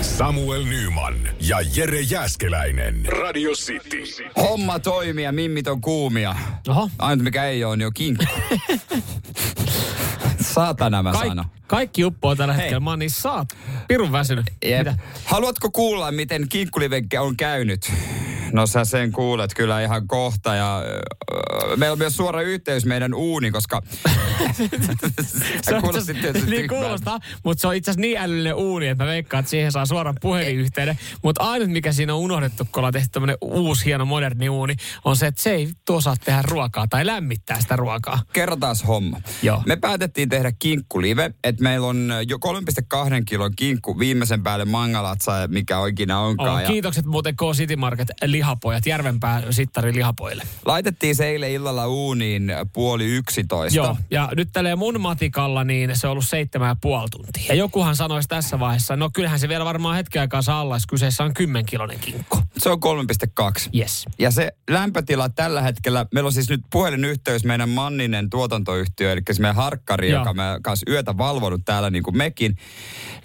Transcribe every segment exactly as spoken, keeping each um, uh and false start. Samuel Nyyman ja Jere Jääskeläinen. Radio City. Homma toimii ja mimmit on kuumia. Oho. Ainut mikä ei ole, niin on kinkku. Saatana mä Kaik- sano. Kaikki uppoo tällä Hei. hetkellä. Mä oon niin saat. Pirun väsynyt. Haluatko kuulla, miten kinkkulivenkkä on käynyt? No sä sen kuulet kyllä ihan kohta. Ja, äh, meillä on myös suora yhteys meidän uuniin, koska... kuulostaa niin kuulostaa, mutta se on itse asiassa niin älyllinen uuni, että mä veikkaan, että siihen saa suoran puhelinyhteyden. Mutta ainut, mikä siinä on unohdettu, kun ollaan tehty tämmöinen uusi, hieno, moderni uuni, on se, että se ei osaa tehdä ruokaa tai lämmittää sitä ruokaa. Kerrotaan homma. Joo. Me päätettiin tehdä kinkkulive, että meillä on jo kolme pilkku kaksi kilon kinkku viimeisen päälle mangalatsa, mikä oikein onkaan. On, ja... Kiitokset muuten K-Citymarket, Lihapojat, Järvenpää sittari Lihapoille. Laitettiin se eilen illalla uuniin puoli yksitoista. Joo, ja nyt tälleen mun matikalla, niin se on ollut seitsemän ja puoli tuntia. Ja jokuhan sanoisi tässä vaiheessa, no kyllähän se vielä varmaan hetken aikaa saa alla, jos kyseessä on kymmenkiloinen kinkku. Se on kolme pilkku kaksi. Yes. Ja se lämpötila tällä hetkellä, meillä on siis nyt puhelinyhteys meidän Manninen tuotantoyhtiö, eli meidän harkkari, Joo. joka me kanssa yötä valvonut täällä niin kuin mekin,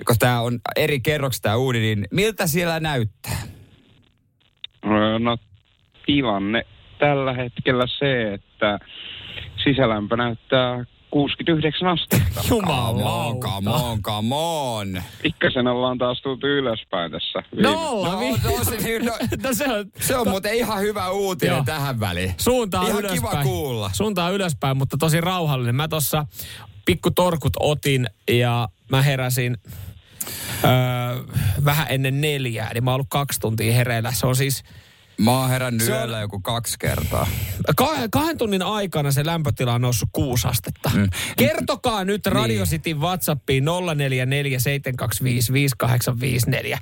koska tämä on eri kerroksista tämä uuni, niin miltä siellä näyttää? No tilanne tällä hetkellä se, että sisälämpö näyttää kuusikymmentäyhdeksän astetta. Jumalauta. Come on, come on. Pikkasen ollaan taas tultu ylöspäin tässä. Nolla. No, no, se, no, no, se on, se on to... muuten ihan hyvä uutinen Joo. tähän väliin. Suunta on ihan ylöspäin. Kiva kuulla. Suunta on ylöspäin, mutta tosi rauhallinen. Mä tossa pikku torkut otin ja mä heräsin... Öö, vähän ennen neljää, niin mä oon ollut kaksi tuntia hereillä. Se on siis... Mä oon herännyt yöllä joku kaksi kertaa. Ka- kahden tunnin aikana se lämpötila on noussut kuusi astetta. Mm. Kertokaa nyt Radio niin. Cityn WhatsAppiin nolla neljä neljä seitsemän kaksi viisi viisi kahdeksan viisi neljä.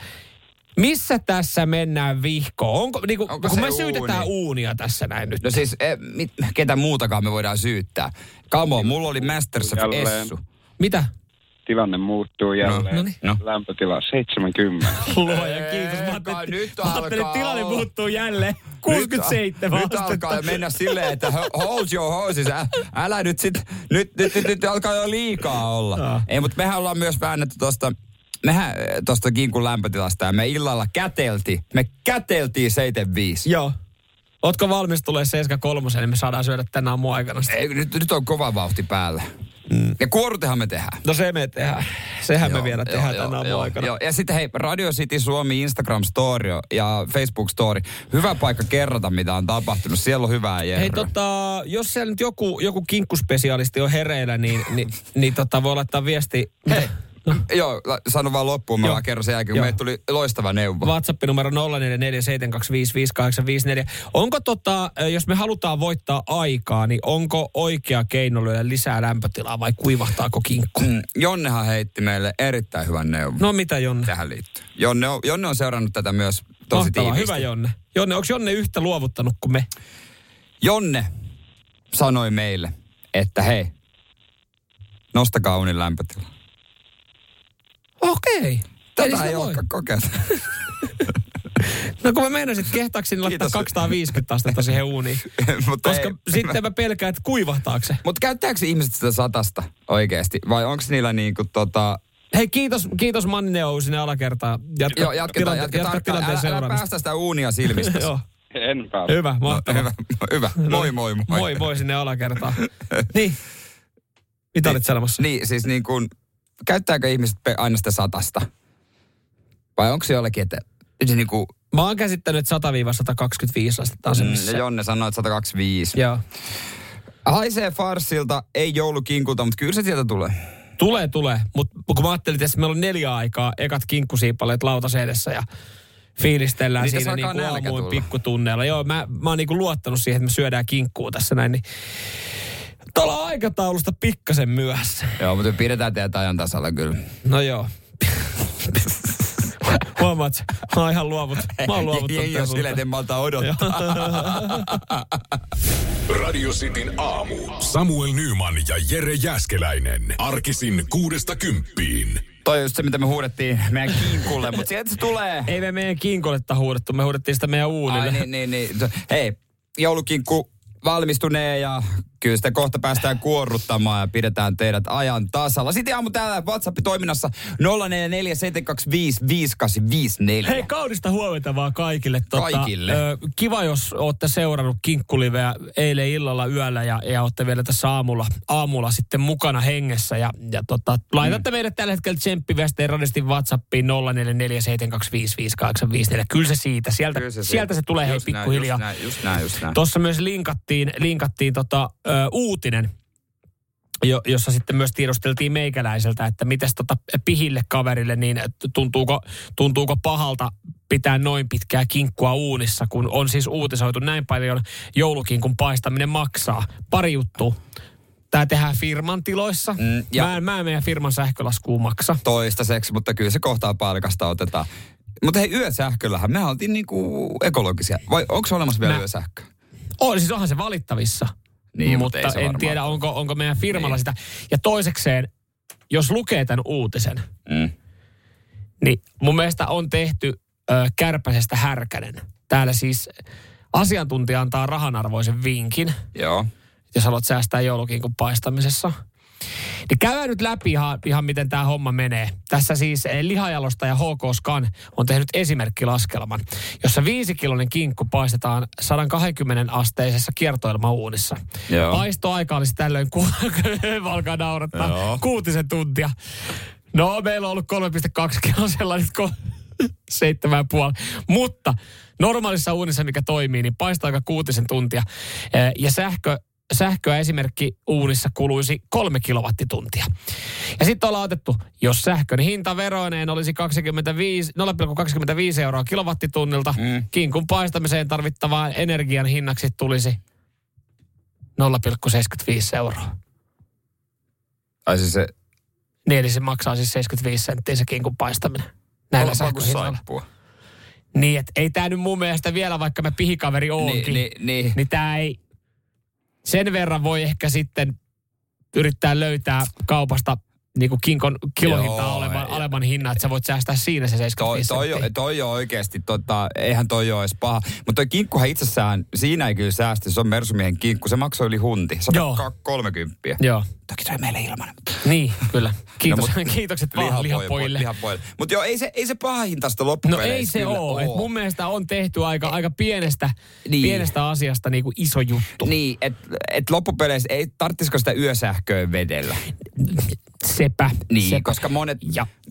Missä tässä mennään vihkoon? Onko, niin kun, Onko kun me uuni? syytetään uunia tässä näin nyt. No siis, e, mit, ketä muutakaan me voidaan syyttää. Come on, mulla oli Masters of Essu. Mitä? Tilanne muuttuu jälleen. No, no. Lämpötila seitsemänkymmentä. Luoja, kiitos. Mä ajattelin, että tilanne muuttuu jälleen. kuusikymmentäseitsemän nyt, astetta. Nyt alkaa mennä silleen, että hold your horses. Ä, älä nyt sit, nyt, nyt, nyt, nyt alkaa jo liikaa olla. No. Ei, mutta mehän ollaan myös väännetty tosta, mehän tosta kinkun lämpötilasta ja me illalla käteltiin. Me käteltiin seitsemän viisi. Joo. Ootko valmis tulee seitsemän kolme, niin me saadaan syödä tänä aamun aikana. Ei, nyt, nyt on kova vauhti päällä. Mm. Ja kuorutehan me tehdään. No se me tehdään. Sehän joo, me vielä joo, tehdään joo, tänä aamun aikana. Joo. Ja sitten hei, Radio City Suomi Instagram-story ja Facebook-story. Hyvä paikka kerrata, mitä on tapahtunut. Siellä on hyvää Jere. Hei tota, jos siellä nyt joku, joku kinkkuspesialisti on hereillä, niin, niin, niin tota, voi laittaa viesti. Hei. No. Joo, sano vaan loppuun, mä vaan kerron sen jälkeen, kun meille tuli loistava neuvo. WhatsApp numero nolla neljä neljä seitsemän kaksi viisi viisi kahdeksan viisi neljä. Onko tota, jos me halutaan voittaa aikaa, niin onko oikea keino lyödä lisää lämpötilaa vai kuivahtaako kinkku? Mm, Jonnehan heitti meille erittäin hyvän neuvon. No mitä Jonne? Tähän liittyy. Jonne on, Jonne on seurannut tätä myös tosi Mahtavaa, tiiviisti. Hyvä Jonne. Jonne, onko Jonne yhtä luovuttanut kuin me? Jonne sanoi meille, että hei, nostakaa uunin lämpötilaa. Okei. Tätä ei olekaan kokeilla. No kun mä meinasin, että kehtaakseni laittaa kaksisataaviisikymmentä astetta siihen uuniin. Koska ei, sitten mä, mä pelkään, että kuivahtaako se. Mutta käyttääkö ihmiset sitä satasta oikeasti? Vai onko niillä niinku tota... Hei, kiitos, kiitos Manninen Oulu sinne alakertaan. Jatka, Joo, jatketaan, tilante- jatketaan. Jatka tilanteen älä, älä päästä sitä uunia silmistä. Joo. En päästä. Hyvä, mahtavaa. No, hyvä, hyvä. Moi, moi, moi. Moi, moi sinne alakertaan. Niin. Mitä olit sanomassa? Niin, siis niin kuin... Käyttääkö ihmiset aina sitä satasta? Vai onko se jollekin, että... Se niinku... Mä oon käsittänyt sata–sata kaksikymmentäviisi astetta asemissa. Mm, Jonne sanoi, että sata kaksikymmentäviisi. Joo. Haisee farsilta, ei joulukinkulta, mutta kyllä se sieltä tulee. Tulee, tulee. Mutta kun mä ajattelin, että meillä on neljä aikaa, ekat kinkkusiipaleet lautas edessä ja fiilistellään niitä siinä niinku aamuin pikkutunneilla. Joo, mä, mä oon niinku luottanut siihen, että me syödään kinkkua tässä näin, niin... Tuolla aikataulusta pikkasen myöhässä. Joo, mutta pidetään teitä ajan tasalla kyllä. No joo. Huomaat, mä oon ihan luovut. Mä oon luovut. Ei ole silleen, että mä altaa odottaa. Radio Cityn aamu. Samuel Nyyman ja Jere Jääskeläinen. Arkisin kuudesta kymppiin. Toi on just se, mitä me huudettiin meidän kinkulle, mutta sieltä se tulee. Ei me meidän kinkulletta huudettu, me huudettiin sitä meidän uunille. Ai niin, niin, niin. Hei, joulukinkku valmistunee ja kyllä sitä kohta päästään kuorruttamaan ja pidetään teidät ajan tasalla. Sitten aamu täällä WhatsApp-toiminnassa nolla neljä neljä seitsemän kaksi viisi viisi kahdeksan viisi neljä. Hei, kaunista huomenta vaan kaikille. Tota, kaikille. Ö, kiva, jos olette seurannut kinkkuliveä eilen illalla yöllä ja, ja olette vielä tässä aamulla, aamulla sitten mukana hengessä. Ja, ja tota, laitatte mm. meille tällä hetkellä tsemppivästeen radistin WhatsAppiin nolla neljä neljä seitsemän kaksi viisi viisi kahdeksan viisi neljä. Kyllä se siitä. Sieltä, Kyllä se, sieltä se tulee hei pikkuhiljaa. Just näin, just näin. Tuossa myös linkattiin, linkattiin tota... uutinen, jossa sitten myös tiedusteltiin meikäläiseltä, että mites tota pihille kaverille, niin tuntuuko, tuntuuko pahalta pitää noin pitkää kinkkua uunissa, kun on siis uutisoitu näin paljon joulukinkun paistaminen maksaa. Pari juttu. Tää tehdään firman tiloissa. Mm, ja mä, en, mä en meidän firman sähkölaskuun maksa. Toistaiseksi, mutta kyllä se kohtaa palkasta otetaan. Mutta hei, yösähköllähän me oltiin niinku ekologisia. Vai onko se olemassa vielä mä... yösähkö? On, siis onhan se valittavissa. Niin, mutta mutta en tiedä, onko, onko meidän firmalla niin sitä. Ja toisekseen, jos lukee tämän uutisen, mm. niin mun mielestä on tehty ö, kärpäsestä härkänen. Täällä siis asiantuntija antaa rahanarvoisen vinkin, joo, jos haluat säästää joulukinkun paistamisessa. Niin käydään nyt läpi ihan, ihan miten tämä homma menee. Tässä siis lihajalostaja H K Scan on tehnyt esimerkkilaskelman, jossa viisikiloinen kinkku paistetaan sata kaksikymmentä asteisessa kiertoilmauunissa. Joo. Paistoaika olisi tällöin, kun alkaa naurattaa, joo, kuutisen tuntia. No, meillä on ollut kolme pilkku kaksi kiloa sellainen, seitsemän puoli. Mutta normaalissa uunissa, mikä toimii, niin paistoaika kuutisen tuntia. Ja sähkö... Sähköä esimerkki uunissa kuluisi kolme kilowattituntia. Ja sitten ollaan otettu, jos sähkön hinta veroineen olisi kaksikymmentäviisi, nolla pilkku kaksikymmentäviisi euroa kilowattitunnilta, mm. kinkun paistamiseen tarvittavaan energian hinnaksi tulisi nolla pilkku seitsemänkymmentäviisi euroa. Ai siis se... Niin, eli se maksaa siis seitsemänkymmentäviisi senttiä se kinkun paistaminen. Näillä sähköhinnoilla. Niin, et ei tää nyt mun mielestä vielä, vaikka me pihikaveri oonkin, ni, ni, ni. niin tää ei... Sen verran voi ehkä sitten yrittää löytää kaupasta niin kuin kinkon kilohintaa olevan, olevan hinnan, että sä voit säästää siinä se seitsemänkymmentäviisi. Toi, toi, toi on oikeasti, tota, eihän toi ole edes paha. Mutta toi kinkkuhan itsessään, siinä ei kyllä säästä, se on Mersumiehen kinkku, se maksoi yli hunti, sata kolmekymmentä. Joo. Toki toi meille ilmanen. Niin, kyllä. Kiitos, no, mut, kiitokset vaan lihapojille. lihapojille. Mutta joo, ei se, ei se paha hintaista loppupeleissä. No ei se ole. Mun mielestä on tehty aika, aika pienestä, niin. pienestä asiasta niin kuin iso juttu. Niin, että et loppupeleissä ei tarvitsisiko sitä yösähköä vedellä. Sepä. Niin, sepä. Koska monet...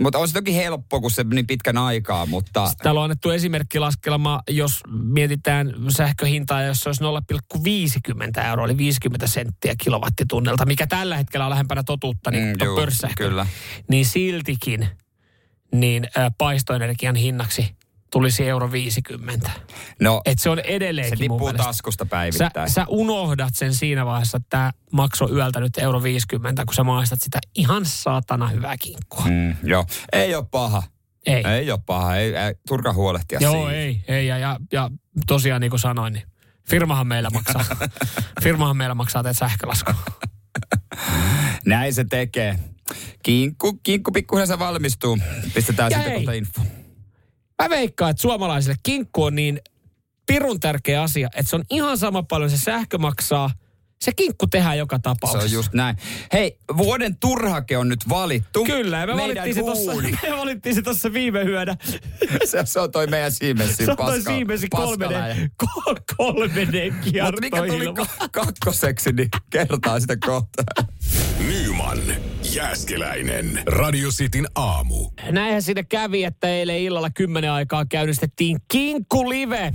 Mutta on se toki helppo, kun se niin pitkän aikaa, mutta... Sitten täällä on annettu esimerkkilaskelma, jos mietitään sähköhintaa, jos se olisi nolla pilkku viisikymmentä euroa, eli viisikymmentä senttiä kilowattitunnelta, mikä tällä hetkellä on lähempänä totuutta, niin mm, juu, kyllä. Niin siltikin niin ä, paistoenergian hinnaksi tulisi euro viisikymmentä. No, et se on edelleenkin se tippuu taskusta päivittäin. Sä, sä unohdat sen siinä vaiheessa, että tää maksoi yöltä nyt euro viisikymmentä, kun sä maistat sitä ihan saatana hyvää kinkkua. Mm, joo, ei ole paha. Ei. Ei ole paha, ei, ei turka huolehtia joo, siitä. Joo, ei, ei ja, ja, ja tosiaan niin kuin sanoin, niin firmahan meillä maksaa, firmahan meillä maksaa teet sähkölaskua. Näin se tekee. Kinkku, kinkku pikkuhiljaa se valmistuu. Pistetään ja sitten kohta info. Mä veikkaan, että suomalaisille kinkku on niin pirun tärkeä asia, että se on ihan sama paljon se sähkö maksaa. Se kinkku tehdään joka tapauksessa. Se on just näin. Hei, vuoden turhake on nyt valittu. Kyllä, ja me valittiin se tuossa viime yönä. se, se on toi meidän Siemensin paska. Se on toi Siemensin kolmenen kiertoilma. Mutta mikä tuli kakkoseksi, niin kertaa sitä kohtaa. Nyyman, Jääskeläinen, Radio Cityn aamu. Näinhän siinä kävi, että eilen illalla kymmenen aikaa käynnistettiin Kinkku Live.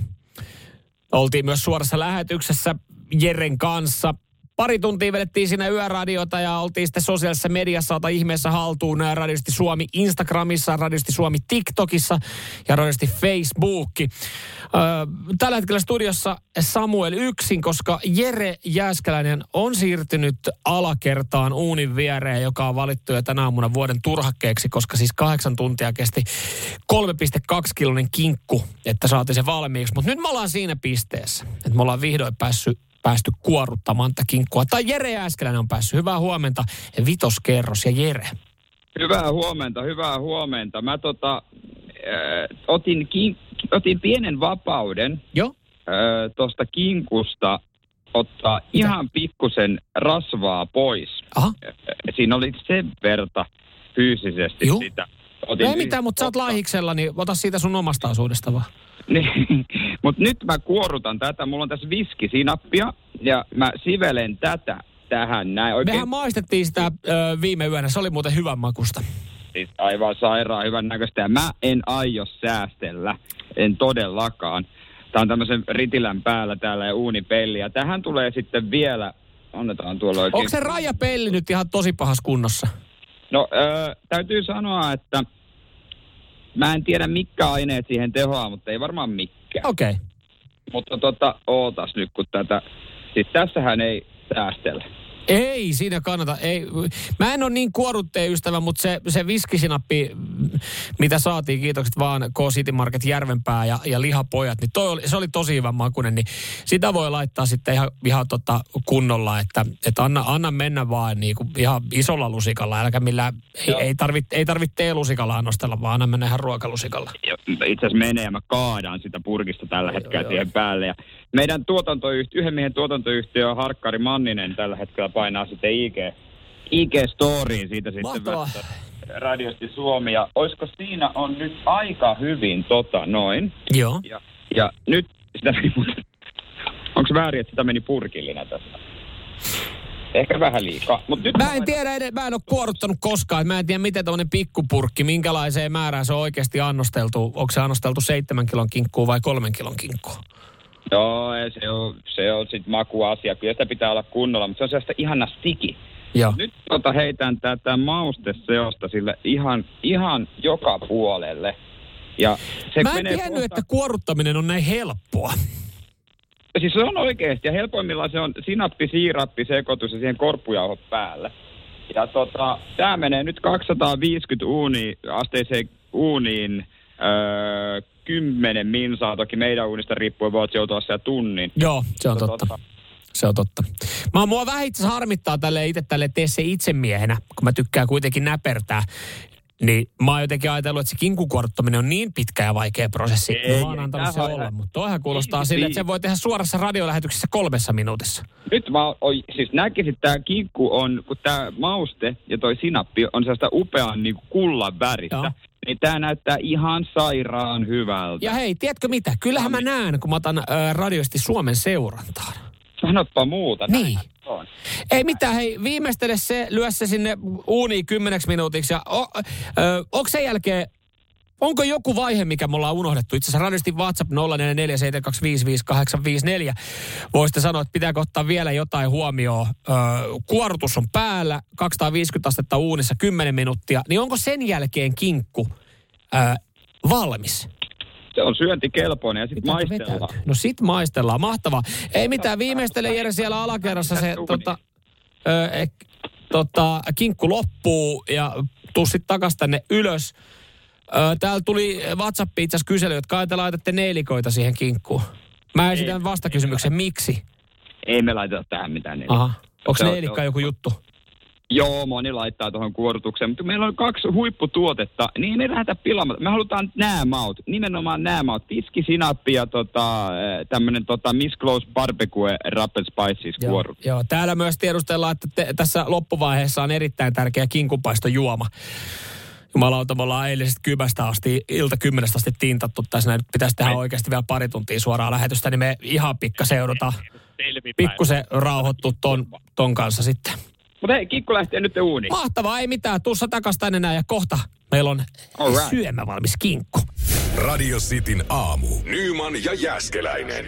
Oltiin myös suorassa lähetyksessä Jeren kanssa. Pari tuntia vedettiin siinä yöradiota ja oltiin sitten sosiaalisessa mediassa, ota ihmeessä haltuun Radiosti Suomi Instagramissa, Radiosti Suomi TikTokissa ja Radiosti Facebookki. Tällä hetkellä studiossa Samuel yksin, koska Jere Jääskeläinen on siirtynyt alakertaan uunin viereen, joka on valittu jo tänä aamuna vuoden turhakkeeksi, koska siis kahdeksan tuntia kesti kolme pilkku kaksi kiloinen kinkku, että saatiin se valmiiksi. Mutta nyt me ollaan siinä pisteessä, että me ollaan vihdoin päässyt päästy kuoruttamaan tätä kinkkua. Tai Jere Jääskeläinen on päässyt. Hyvää huomenta. Vitoskerros ja Jere. Hyvää huomenta, hyvää huomenta. Mä tota, äh, otin, kink- otin pienen vapauden äh, tuosta kinkusta ottaa Mitä? ihan pikkusen rasvaa pois. Aha. Siinä oli sen verta fyysisesti Juh. sitä. Otin ei mitään, mutta sä oot laihiksella, niin ota siitä sun omasta asuudesta vaan. Niin, mutta nyt mä kuorutan tätä. Mulla on tässä viskisinappia ja mä sivelen tätä tähän näin. Oikein. Mehän maistettiin sitä ö, viime yönä. Se oli muuten hyvän makusta. Siis aivan sairaan hyvän näköistä. Ja mä en aio säästellä. En todellakaan. Tää on tämmöisen ritilän päällä täällä ja uunipelli. Ja tähän tulee sitten vielä, annetaan tuolla oikein. Onko se rajapelli nyt ihan tosi pahassa kunnossa? No ö, täytyy sanoa, että mä en tiedä, mitkä aineet siihen tehoaa, mutta ei varmaan mikään. Okei. Okay. Mutta tota, ootas nyt, kun tätä... Siis tässähän ei säästellä. Ei, siinä kannata. Ei. Mä en ole niin kuorutteen ystävä, mutta se, se viskisinappi, mitä saatiin, kiitokset vaan K-Citymarket, Järvenpää ja, ja Lihapojat, niin toi oli, se oli tosi hyvän makuinen, niin sitä voi laittaa sitten ihan, ihan tota kunnolla, että, että anna, anna mennä vaan niin kuin ihan isolla lusikalla, äläkä millään, ei, ei tarvitse ei tarvit teelusikalla annostella, vaan anna mennä ihan ruokalusikalla. Itse asiassa menee ja mä kaadaan sitä purkista tällä hetkellä joo, siihen joo. päälle ja meidän tuotantoyhtiö, yhden miehen tuotantoyhtiö on harkkari Manninen tällä hetkellä painaa sitten I G, I G-storiin siitä sitten vasta Radiosti Suomi. Ja olisiko siinä on nyt aika hyvin tota noin. Joo. Ja, ja nyt sitä meni, onko väärin, että sitä meni purkillina tässä? Ehkä vähän liikaa. Mut nyt mä en tiedä, edes, mä en ole kuoruttanut koskaan. Mä en tiedä, miten tommonen pikkupurkki, minkälaiseen määrään se on oikeasti annosteltu. Onko se annosteltu seitsemän kilon kinkkuu vai kolmen kilon kinkkuu? Joo, se on, se on sitten makuasia. Kyllä sitä pitää olla kunnolla, mutta se on sellaista ihana stiki. Joo. Nyt tota, heitän tätä mausteseosta sille ihan, ihan joka puolelle. Ja se mä en tiennyt, puolta... että kuoruttaminen on näin helppoa. Siis se on oikeasti. Ja helpoimmillaan se on sinappi, siirappi, sekoitus ja siihen korppujauho päällä. Ja tota, tää menee nyt kaksisataaviisikymmentä uuni, asteeseen uuniin. Öö, kymmenen minsaa, toki meidän uunista riippuen voit joutua siellä tunnin. Joo, se on totta. totta. Se on totta. Mä, mua vähän itse harmittaa tälle itse tälle tee se itse miehenä, kun mä tykkään kuitenkin näpertää. Niin mä oon jotenkin ajatellut, että se kinkukuoruttaminen on niin pitkä ja vaikea prosessi. Ei, mä oon antanut se olla, mutta toihan kuulostaa sille, että se voi tehdä suorassa radiolähetyksessä kolmessa minuutissa. Nyt mä oon, siis näkisin, että tää kinkku on, kun tää mauste ja toi sinappi on sellaista upean niin kuin kullan väristä. Joo. Niin tää näyttää ihan sairaan hyvältä. Ja hei, tiedätkö mitä? Kyllähän mä näen, kun mä otan ää, Radiosti Suomen seurantaan. Sanoppa muuta. Niin. On. Ei mitään, hei, viimeistele se, lyö se sinne uuniin kymmeneksi minuutiksi. Ja o, ö, onko sen jälkeen, onko joku vaihe, mikä me ollaan unohdettu? Itse asiassa Radiosti WhatsApp nolla neljä neljä seitsemän kaksi viisi viisi kahdeksan viisi neljä. Voisitte sanoa, että pitääkö ottaa vielä jotain huomioon. Ö, kuorutus on päällä, kaksisataaviisikymmentä astetta uunissa, kymmenen minuuttia. Niin onko sen jälkeen kinkku ö, valmis? Se on syöntikelpoinen ja sit pitää maistellaan. Vetäytyä. No sit maistellaan, mahtavaa. Ei mitään, viimeistele Jere siellä alakerrassa se tota, ö, e, tota, kinkku loppuu ja tuu sit takas tänne ylös. Ö, täällä tuli WhatsAppiin itse asiassa kysely, että kai te laitatte neelikoita siihen kinkkuun. Mä esitän vastakysymyksen, miksi? Ei me laiteta tähän mitään neelikkoa. Aha, onks neelikka joku juttu? Joo, moni laittaa tuohon kuorutukseen, mutta meillä on kaksi huipputuotetta, niin ei lähdetä pilaamaan. Me halutaan nämä maut, nimenomaan nämä maut. Viskisinappi ja tota, tämmöinen tota Miss Close Barbecue Rapid Spices kuorutus. Joo, joo, täällä myös tiedustellaan, että te, tässä loppuvaiheessa on erittäin tärkeä kinkupaistojuoma. Jumalauta, me ollaan eilisistä kymmenestä asti, ilta kymmenestä asti tintattu tässä. Nyt pitäisi tehdä me... oikeasti vielä pari tuntia suoraan lähetystä, niin me ihan pikkaseudutaan. Pikkusen rauhoittu ton, ton kanssa sitten. Mutta hei, kinkku lähtee nyt uuniin. Mahtavaa, ei mitään. Tuu sä takas tänne näin ja kohta meillä on right. syömävalmis kinkku. Radio Cityn aamu. Nyyman ja Jääskeläinen.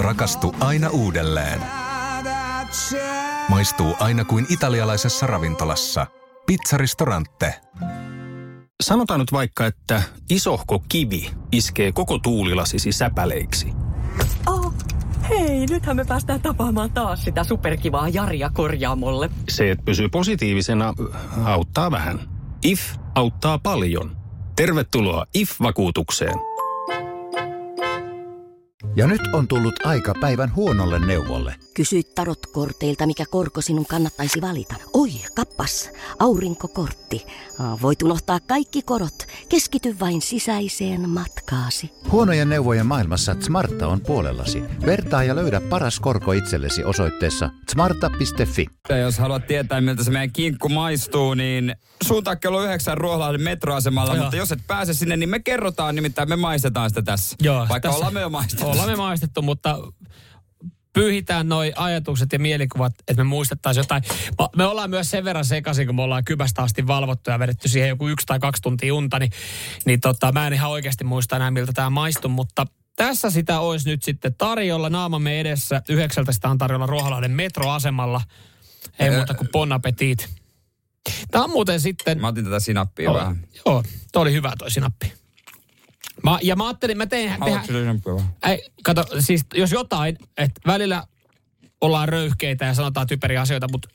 Rakastu aina uudelleen. Maistuu aina kuin italialaisessa ravintolassa. Pizzaristorante. Sanotaan nyt vaikka, että isohko kivi iskee koko tuulilasisi säpäleiksi. Oh, hei, nythän me päästään tapaamaan taas sitä superkivaa Jaria korjaamolle. Se, että pysyy positiivisena, auttaa vähän. I F auttaa paljon. Tervetuloa I F-vakuutukseen. Ja nyt on tullut aika päivän huonolle neuvolle. Kysy tarotkorteilta, mikä korko sinun kannattaisi valita. Oi, kappas, aurinkokortti. Voit unohtaa kaikki korot. Keskity vain sisäiseen matkaasi. Huonojen neuvojen maailmassa Smarta on puolellasi. Vertaa ja löydä paras korko itsellesi osoitteessa smarta piste fi. Ja jos haluat tietää, miltä se meidän kinkku maistuu, niin suuntaa kello yhdeksän Ruoholahden metroasemalla. Joo. Mutta jos et pääse sinne, niin me kerrotaan, nimittäin me maistetaan sitä tässä. Joo, vaikka tässä ollaan me jo maistettu. Ollaan me maistettu, mutta pyyhitään noi ajatukset ja mielikuvat, että me muistettaisiin jotain. Me ollaan myös sen verran sekaisin, kun me ollaan kypästä asti valvottu ja vedetty siihen joku yksi tai kaksi tuntia unta, niin, niin tota, mä en ihan oikeasti muista enää, miltä tämä maistuu, mutta tässä sitä olisi nyt sitten tarjolla naamamme edessä. Yhdeksältä sitä on tarjolla Ruoholahden metroasemalla. Ei muuta kuin bon appetit. Tämä on muuten sitten... Mä otin tätä sinappia oh, vähän. Joo, toi oli hyvä toi sinappi. Mä, ja mä ajattelin, mä tein... Ei, kato, siis jos jotain, että välillä ollaan röyhkeitä ja sanotaan typeriä asioita, mutta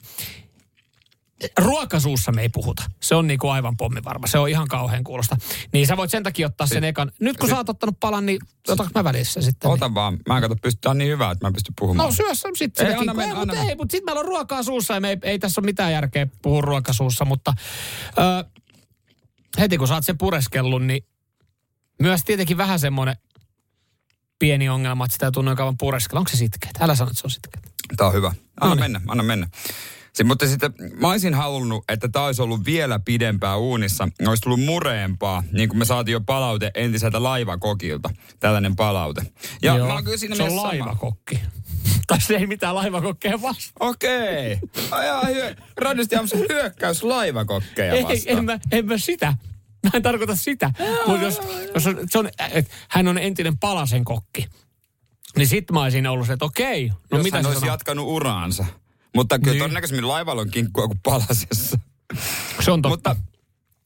ruokasuussa me ei puhuta. Se on niinku aivan pommivarma. Se on ihan kauhean kuulosta. Niin sä voit sen takia ottaa sit, sen ekan. Nyt kun sit, sä oot ottanut palan, niin otanko mä välissä sitten? Ota niin vaan. Mä en kato, pystytään on niin hyvää, että mä en pysty puhumaan. No syö sen sitten. Ei, anna mennä, anna mennä. Ei, mutta sit meillä on ruokasuussa ja me ei, ei tässä ole mitään järkeä puhua ruokasuussa, mutta ö, heti kun sä oot sen pureskellut, niin myös tietenkin vähän semmoinen pieni ongelma, että sitä ei tunnu kauan pureskella. Onko se sitkeä? Älä sano, että se on sitkeä. Tämä on hyvä. Anna Noniin. mennä, anna mennä. Sitten, mutta sitten mä olisin halunnut, että tämä olisi ollut vielä pidempää uunissa. Olisi tullut mureempaa, niin kuin me saatiin jo palaute entiseltä laivakokilta. Tällainen palaute. Ja mä oon kyllä siinä se mielessä on laivakokki. Sama. Tai se ei mitään laivakokkeja vastaan. Okei. Okay. Radiosti Amsen hyökkäys laivakokkeja vastaan. Ei, en mä, en mä sitä. Mä en tarkoita sitä, mutta jos, jos se on, että hän on entinen Palasen kokki, niin sit mä olisin ollut se, että okei. No jos mitä hän olisi sanoo? Jatkanut uraansa, mutta kyllä niin. Todennäköisemmin laivalla on kinkkua kuin Palasessa. Se on totta.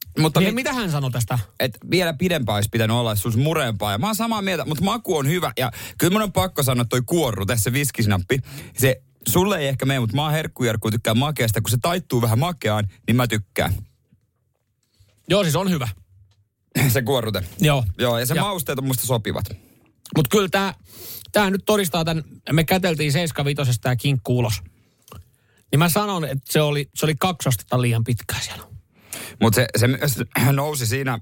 Mutta, mutta niin, mit, mitä hän sanoi tästä? Että vielä pidempää olisi pitänyt olla, jos olisi murempaa. Ja mä oon samaa mieltä, mutta maku on hyvä. Ja kyllä mun on pakko sanoa, toi kuorru, tässä viskisinappi, se sulle ei ehkä mene, mutta mä oon herkkujarkku, tykkään makeasta. Kun se taittuu vähän makeaan, niin mä tykkään. Joo, siis on hyvä. Se kuorrute. Joo. Joo, ja se ja mausteet on musta sopivat. Mut kyllä tää, tää nyt todistaa tän, me käteltiin seitsemän viisi tää kinkku ulos. Niin mä sanon, että se oli, se oli kaksi astetta liian pitkään siellä. Mut se, se nousi siinä,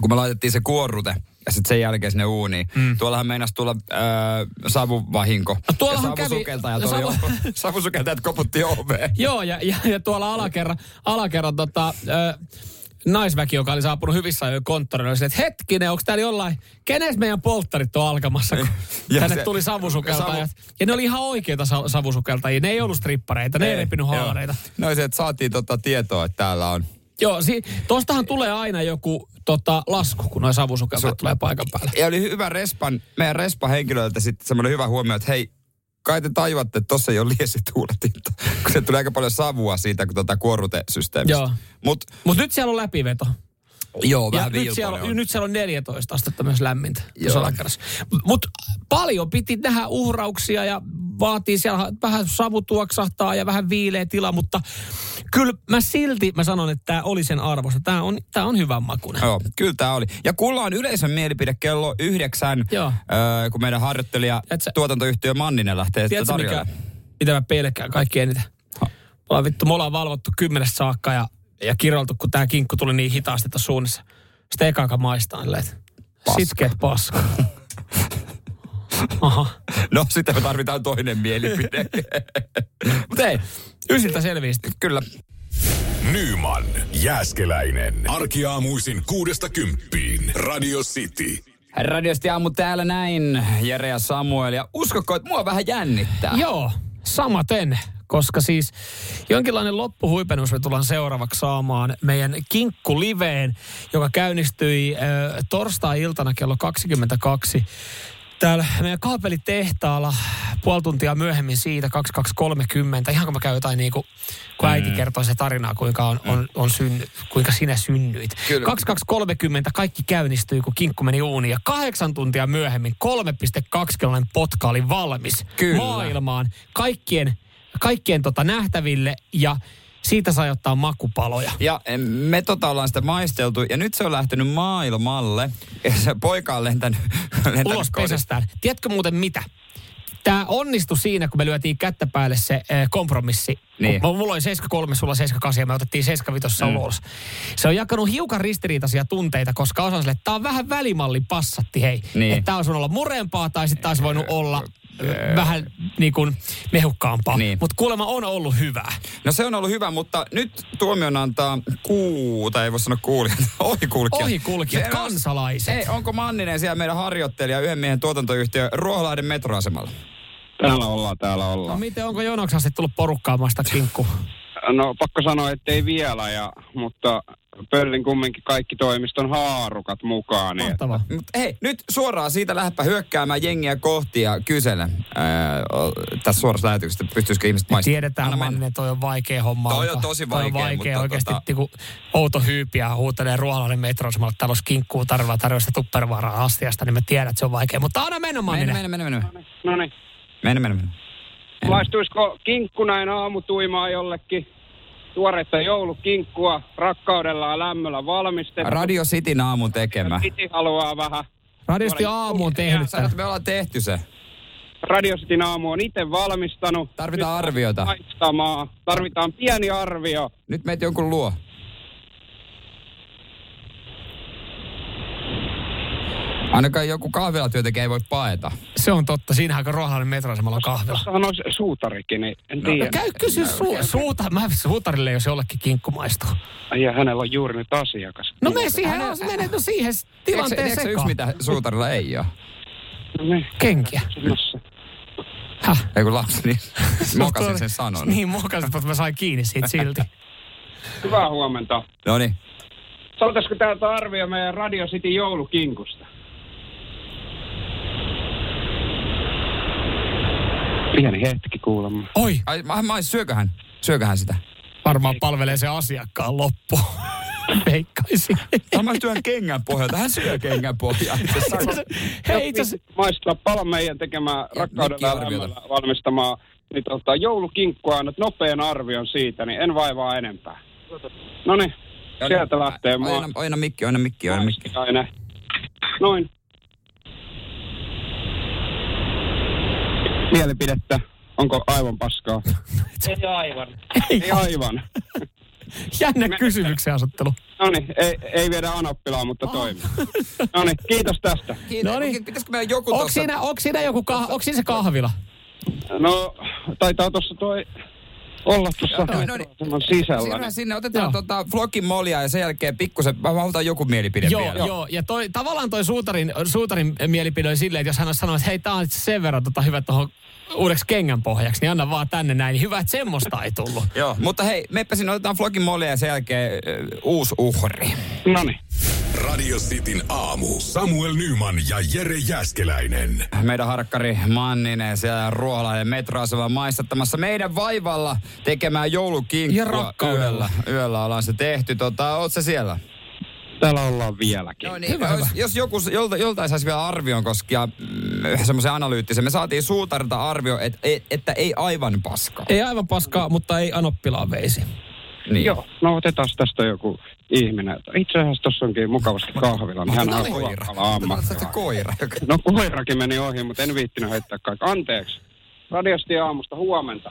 kun me laitettiin se kuorrute, ja sitten sen jälkeen sinne uuniin. Mm. Tuollahan meinasi tulla äh, savuvahinko. No, tuollahan ja savusukeltajat kävi... Savu... oli... savusukeltajat koputti oveen. Joo, ja, ja, ja tuolla alakerran, alakerran tota... Äh, naisväki, joka oli saapunut hyvissä ajoin konttorille, oli silleen, että hetkinen, onko täällä jollain, kenes meidän polttarit on alkamassa, kun tänne tuli savusukeltajat. Savu... Ja ne oli ihan oikeita savusukeltajia, ne ei ollut strippareita, ne ei, ei repinyt haalareita. No se, että saatiin tota tietoa, että täällä on. Joo, si- tostahan tulee aina joku tota, lasku, kun noi savusukeltajat Su- tulee paikan päälle. Ja oli hyvä respan, meidän respahenkilöiltä sitten semmoinen hyvä huomio, että hei, kai te tajuatte, että tossa ei ole liesituuletinta, kun se tulee aika paljon savua siitä, kun tuota kuorrutesysteemistä. Joo. Mutta Mut nyt siellä on läpiveto. Joo, vähän nyt siellä, on. nyt siellä on neljätoista astetta myös lämmintä. Mutta paljon piti nähdä uhrauksia ja vaatii siellä vähän savutuoksahtaa ja vähän viileä tila, mutta kyllä mä silti mä sanon, että tämä oli sen arvosta. Tämä on, tää on hyvän makuinen. Joo, kyllä tämä oli. Ja kuullaan yleisön mielipide kello yhdeksän, öö, kun meidän harjoittelija Tiedätkö, tuotantoyhtiö Manninen lähtee sitä tarjoamaan. Mitä mä pelkään kaikki eniten? Ha. Me ollaan, vittu, me ollaan valvottu kymmenestä saakka ja ja kirjoiltu, kun tää kinkku tuli niin hitaasti tuossa suunnissa. Sitten ekaankaan maistaan, että sitkeet paska. Aha. No, sitten me tarvitaan toinen mielipide. Mutta ei, ysiltä selviistä. Kyllä. Nyyman, Jääskeläinen. Arkiaamuisin kuudesta kymppiin. Radio City. Radio City aamu täällä näin, Jere ja Samuel. Ja uskokko, että mua vähän jännittää. Joo, samaten. Koska siis jonkinlainen loppuhuipennus me tullaan seuraavaksi saamaan meidän kinkkuliveen, joka käynnistyi äh, torstai-iltana kello kaksikymmentäkaksi. Täällä meidän kaapelitehtaalla puoli tuntia myöhemmin siitä, kaksikymmentäkaksi kolmekymmentä, ihan kun mä käyn jotain niin kuin, kun äiti mm. kertoo se tarinaa, kuinka, on, on, on synny, kuinka sinä synnyit. Kyllä. kaksikymmentäkaksi kolmekymmentä kaikki käynnistyi, kun kinkku meni uuniin, ja kahdeksan tuntia myöhemmin kolme pilkku kaksi kilometrin potka oli valmis. Kyllä. Maailmaan, kaikkien, kaikkien tota nähtäville, ja siitä saa ottaa makupaloja. Ja me tota ollaan sitä maisteltu, ja nyt se on lähtenyt maailmalle, ja se poika on lentänyt, lentänyt ulos kodin. Pesästään. Tiedätkö muuten mitä? Tämä onnistui siinä, kun me lyötiin kättä päälle se kompromissi. Niin. Mulla oli seitsemän kolme, sulla seitsemän kahdeksan ja me otettiin seitsemän viisi mm. ulos. Se on jakanut hiukan ristiriitaisia tunteita, koska osa on sille, että tämä on vähän välimalli passatti, hei. Niin. Että tämä olisi voinut olla murempaa tai sitten taas voinut olla vähän niin kuin mehukkaampaa. Niin. Mutta kuulemma on ollut hyvää. No se on ollut hyvä, mutta nyt tuomion antaa kuu, tai ei voi sanoa kuulijat, ohikulkijat. Ohikulkijat, kansalaiset. Ei, onko Manninen siellä meidän harjoittelija yhden miehen tuotantoyhtiö Ruoholahden metroasemalla? Täällä ollaan, täällä ollaan. No miten, onko jonoksi asti tullut porukkaan sitä kinkku? No pakko sanoa, että ei vielä, ja, mutta pöllin kumminkin kaikki toimiston haarukat mukaan. Niin että... Mutta hei, nyt suoraan siitä lähdepä hyökkäämään jengiä kohti ja kyselen ää, tässä suorassa lähetyksessä, että pystyisikö ihmiset maistamaan. Tiedetään, Manninen, toi on vaikea homma. Toi on tosi vaikea. Toi on vaikea, mutta oikeasti tota... niinku outo hyypiä huutelee Ruoholahden metroasemalla, että täällä olisi kinkkuu tarvilla tarjolla sitä Tupperwaren astiasta, niin mä tiedän, että se on vaikea. Mutta aina mennä, Manninen. Mennä, mennä, mennä. No niin. Mennä, mennä, mennä. Maistuisiko kinkku näin aamutuimaa jollekin? Tuoretta joulukinkkua rakkaudella ja lämmöllä valmistettu. Radio Cityn aamun tekemä. City haluaa vähän. Radio City aamu on tehnyt. Sano, että me ollaan tehty se. Radio Cityn aamu on itse valmistanut. Tarvitaan nyt arviota. Maistamaa. Tarvitaan pieni arvio. Nyt meitä jonkun luo. Ainakaan joku kahvilatyötekijä ei voi paeta. Se on totta. Siinähän on Ruoholahden metroasemalla kahvila. Tuossahan olisi suutarikin, niin en tiedä. No, käy kysy su- suuta. Mä suutarille, jos jollekin kinkku maistuu. Ja hänellä on juuri nyt asiakas. No me siihen, hän on menetty siihen tilanteen sekaan. Eikö se yksi, mitä suutarilla ei ole? Kenkiä. Häh? Ei kun lapsi, niin mokasin sen sanon. Niin mokasin, mutta mä sain kiinni siitä silti. Hyvää huomenta. No niin. Saataisiko täältä arvio meidän Radio City joulukinkusta? Pieni hetki kuulemma. Oi! Ai, mä, mä, syököhän? Syököhän sitä? Varmaan palvelee se asiakkaan loppu. Veikkaisin. Tämä maistuu ihan kengän pohjalta. Hän syö kengän pohjaa. Hei, itse asiassa... Maistaa pala meidän tekemään rakkaudella valmistamaan niin tota, joulukinkkua. Annat nopean arvion siitä, niin en vaivaa enempää. Noniin, sieltä lähtee maa. Oina, oina mikki, oina mikki, oina mikki. Aina. Noin. Mielipidettä. Onko aivan paskaa? Ei aivan. Ei, ei aivan. Jännä kysymyksen asettelu. Noniin, ei, ei viedä Anoppilaan, mutta toimii. Noniin, kiitos tästä. Kiitos. Noniin. Pitäisikö meidän joku onko tuossa... Siinä, onko siinä joku kah... onko siinä se kahvila? No, taitaa tuossa toi... olla tuossa no, sisällä. Siirrytään sinne, otetaan tota vlogin molia ja sen jälkeen pikkusen, mä halutaan joku mielipide joo, vielä. Joo, ja toi, tavallaan toi suutarin, suutarin mielipide oli silleen, että jos hän olisi sanonut, että hei, tää on sen verran tota, hyvä tuohon uudeksi kengän pohjaksi, niin anna vaan tänne näin. Niin hyvä, että semmoista ei tullut. Joo, mutta hei, meppä sinne, otetaan vlogin molia ja sen jälkeen uh, uusi uhri. Noniin. Radio Cityn aamu. Samuel Nyyman ja Jere Jääskeläinen. Meidän harkkari Manninen siellä Ruoholahden metroasemalla maistattamassa meidän vaivalla tekemään joulukinkkua yöllä. Yöllä ollaan se tehty. Tota, oot sä siellä? Täällä ollaan vieläkin. No niin, hyvä, jos, hyvä. jos joku, jolta, joltain saisi vielä arvion koskea semmoisen analyyttisen. Me saatiin suutarilta arvio, et, et, että ei aivan paskaa. Ei aivan paskaa, mutta ei Anoppilaan veisi. Niin. Joo, no otetaan tästä joku ihminen. Itse asiassa tuossa onkin mukavasti kahvila. Niin hän on koira. koira. No koirakin meni ohi, mutta en viittinyt heittää kaikkea. Anteeksi. Radiosti aamusta huomenta.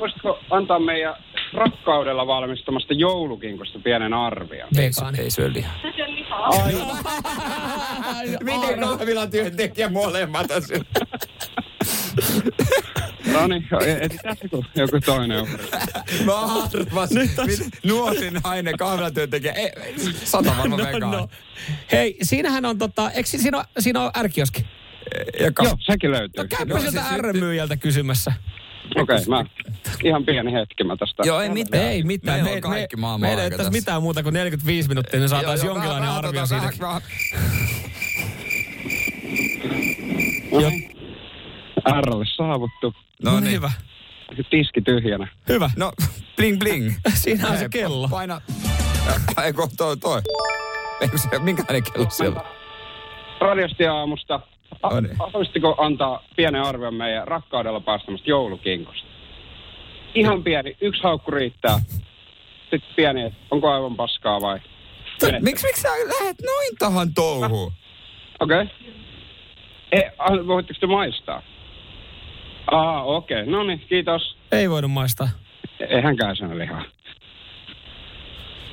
Voisitko antaa meidän rakkaudella valmistamasta joulukinkusta pienen arvion? Vegaani. Ei syö lihaa. Miten kahvilan työntekijä molemmat asioita? No niin, etsitäänkö joku toinen uhri? Mä arvasin, nuorin nainen kahvilatyöntekijä, sata varma no, vegaani. No. Hei, siinähän on tota, eikö siinä, siinä on R-kioski? Joka... Joo, sekin löytyy. No käypä no, sieltä siis R-myyjältä kysymässä. Okei, okay, mä ihan pieni hetki mä tästä. Joo, ei mitään. Ei mitään. Me, kaikki me, me ei ole tässä mitään muuta kuin neljäkymmentäviisi minuuttia, niin saataisiin jonkinlainen vähän, arvio vähän, siitäkin. Vähän, vähän. Joo. Rlle saavuttu. No, no niin. Hyvä. Tiski tyhjänä. Hyvä. No, bling bling. Siinä on se kello. Paina. Eikö toi toi? Eikö se, minkälainen kello siellä? Radiosta aamusta. Haluaisitko antaa pienen arvion meidän rakkaudella päästämästä joulukinkosta? Ihan pieni. Yksi haukku riittää. Sitten pieni, onko aivan paskaa vai? Miksi miksi sä lähet noin tahan touhuun? Okei. Okay. E, voitteko te maistaa? Aa, okei. Okay. No niin, kiitos. Ei voinut maistaa. Eihän sen lihaa.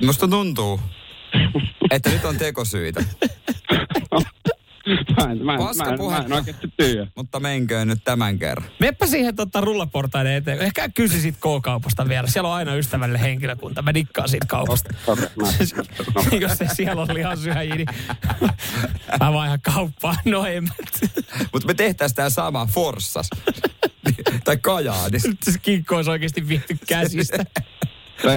Musta tuntuu, että nyt on tekosyitä. Mä en, mä en, Paska mä en, en oikeasti työ. Mutta menköön nyt tämän kerran. Meppä siihen tota rullaportaiden eteen. Ehkä kysy siitä K-kaupasta vielä. Siellä on aina ystävällinen henkilökunta. Mä dikkaan siitä kaupasta. Okay, okay, jos se siellä on lihansyöjiä, niin mä vaihan kauppaan noimmat. Mutta me tehtäis tää sama Forssas. Tai Kajaanissa. Nyt se kinkko olisi oikeasti viety käsistä.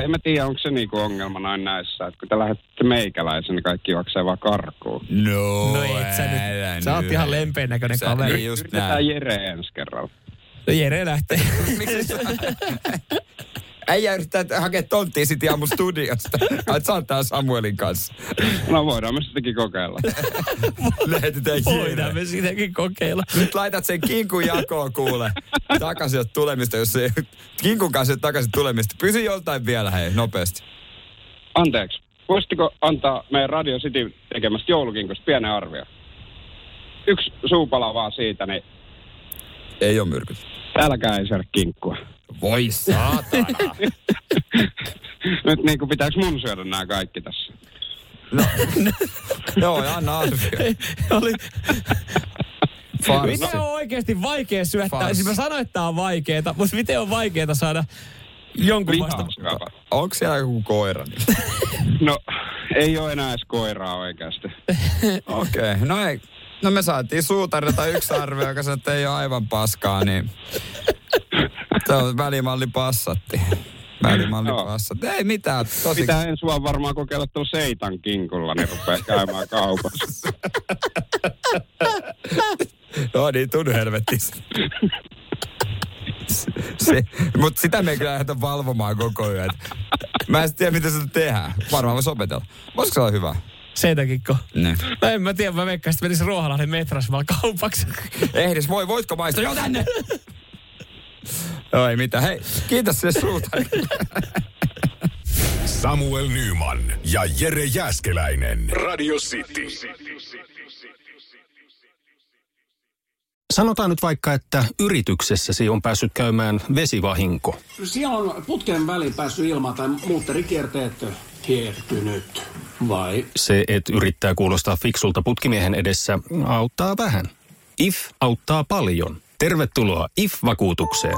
En mä tiedä, onko se niinku ongelma noin näissä, että kun te lähdette meikäläisen, niin kaikki juoksee vaan karkuun. No, no et sä nyt. Älä sä oot nyt ihan lempeän näköinen kaveri. Niin yritetään näin. Jere ensi kerralla. No Jere lähtee. Miksi sä? Äijä yrittää hakea tonttia sit ihan mun studiosta. Ai sä oot tää Samuelin kanssa. No voidaan me sitäkin kokeilla. Lähetetään Jere. Voidaan me sitäkin kokeilla. Nyt laitat sen kinkun jakoon kuule. Takaisin tulemista, jos ei... Kinkun kanssa takaisin tulemista. Pysy joltain vielä hei, nopeasti. Anteeksi. Voisitko antaa meidän Radio City tekemästä joulukinkosta pienen arvio? Yksi suupala vaan siitä, niin... Ei oo myrkyt. Älkää ei syödä kinkkua. Voi saatana! Nyt niinku pitääks mun syödä nää kaikki tässä? No, joo, anna arvio. Oli... Miten on oikeesti vaikea syöttää? Siis mä sanoin, että tää on vaikeeta, mutta miten on vaikeeta saada jonkun vasta... Onko siellä joku koira? Niin? No, ei oo enää edes koiraa oikeesti. Okei, okay, no ei... No me saatiin suutarilla tai yksi arvio, joka sanoi, että ei ole aivan paskaa, niin... Välimalli passatti. Välimalli no. passatti. Ei mitään. Tosi... Pitää ensi vaan varmaan kokeilla tuon seitan kinkulla, niin rupeaa käymään kaupassa. No niin, tunnu helvettis. Mutta sitä me ei kyllä lähdetä valvomaan koko yön. Mä en tiedä, mitä sitä tehdään. Varmaan voisi opetella. Voisiko se olla hyvä? Seitäkikko. Ne. No en mä tiedä, mä veikkaan, että menisi Ruoholahden metrasvalla kaupaksi. Ehdis, voi, voitko maistaa? Joo, tänne! No ei mitään. Hei, kiitos sille suutarille. Samuel Nyyman ja Jere Jääskeläinen. Radio City. Sanotaan nyt vaikka, että yrityksessäsi on päässyt käymään vesivahinko. Siellä on putken väliin päässyt ilmaan tai muutterikierteet kiertynyt, vai? Se, että yrittää kuulostaa fiksulta putkimiehen edessä, auttaa vähän. I F auttaa paljon. Tervetuloa I F-vakuutukseen.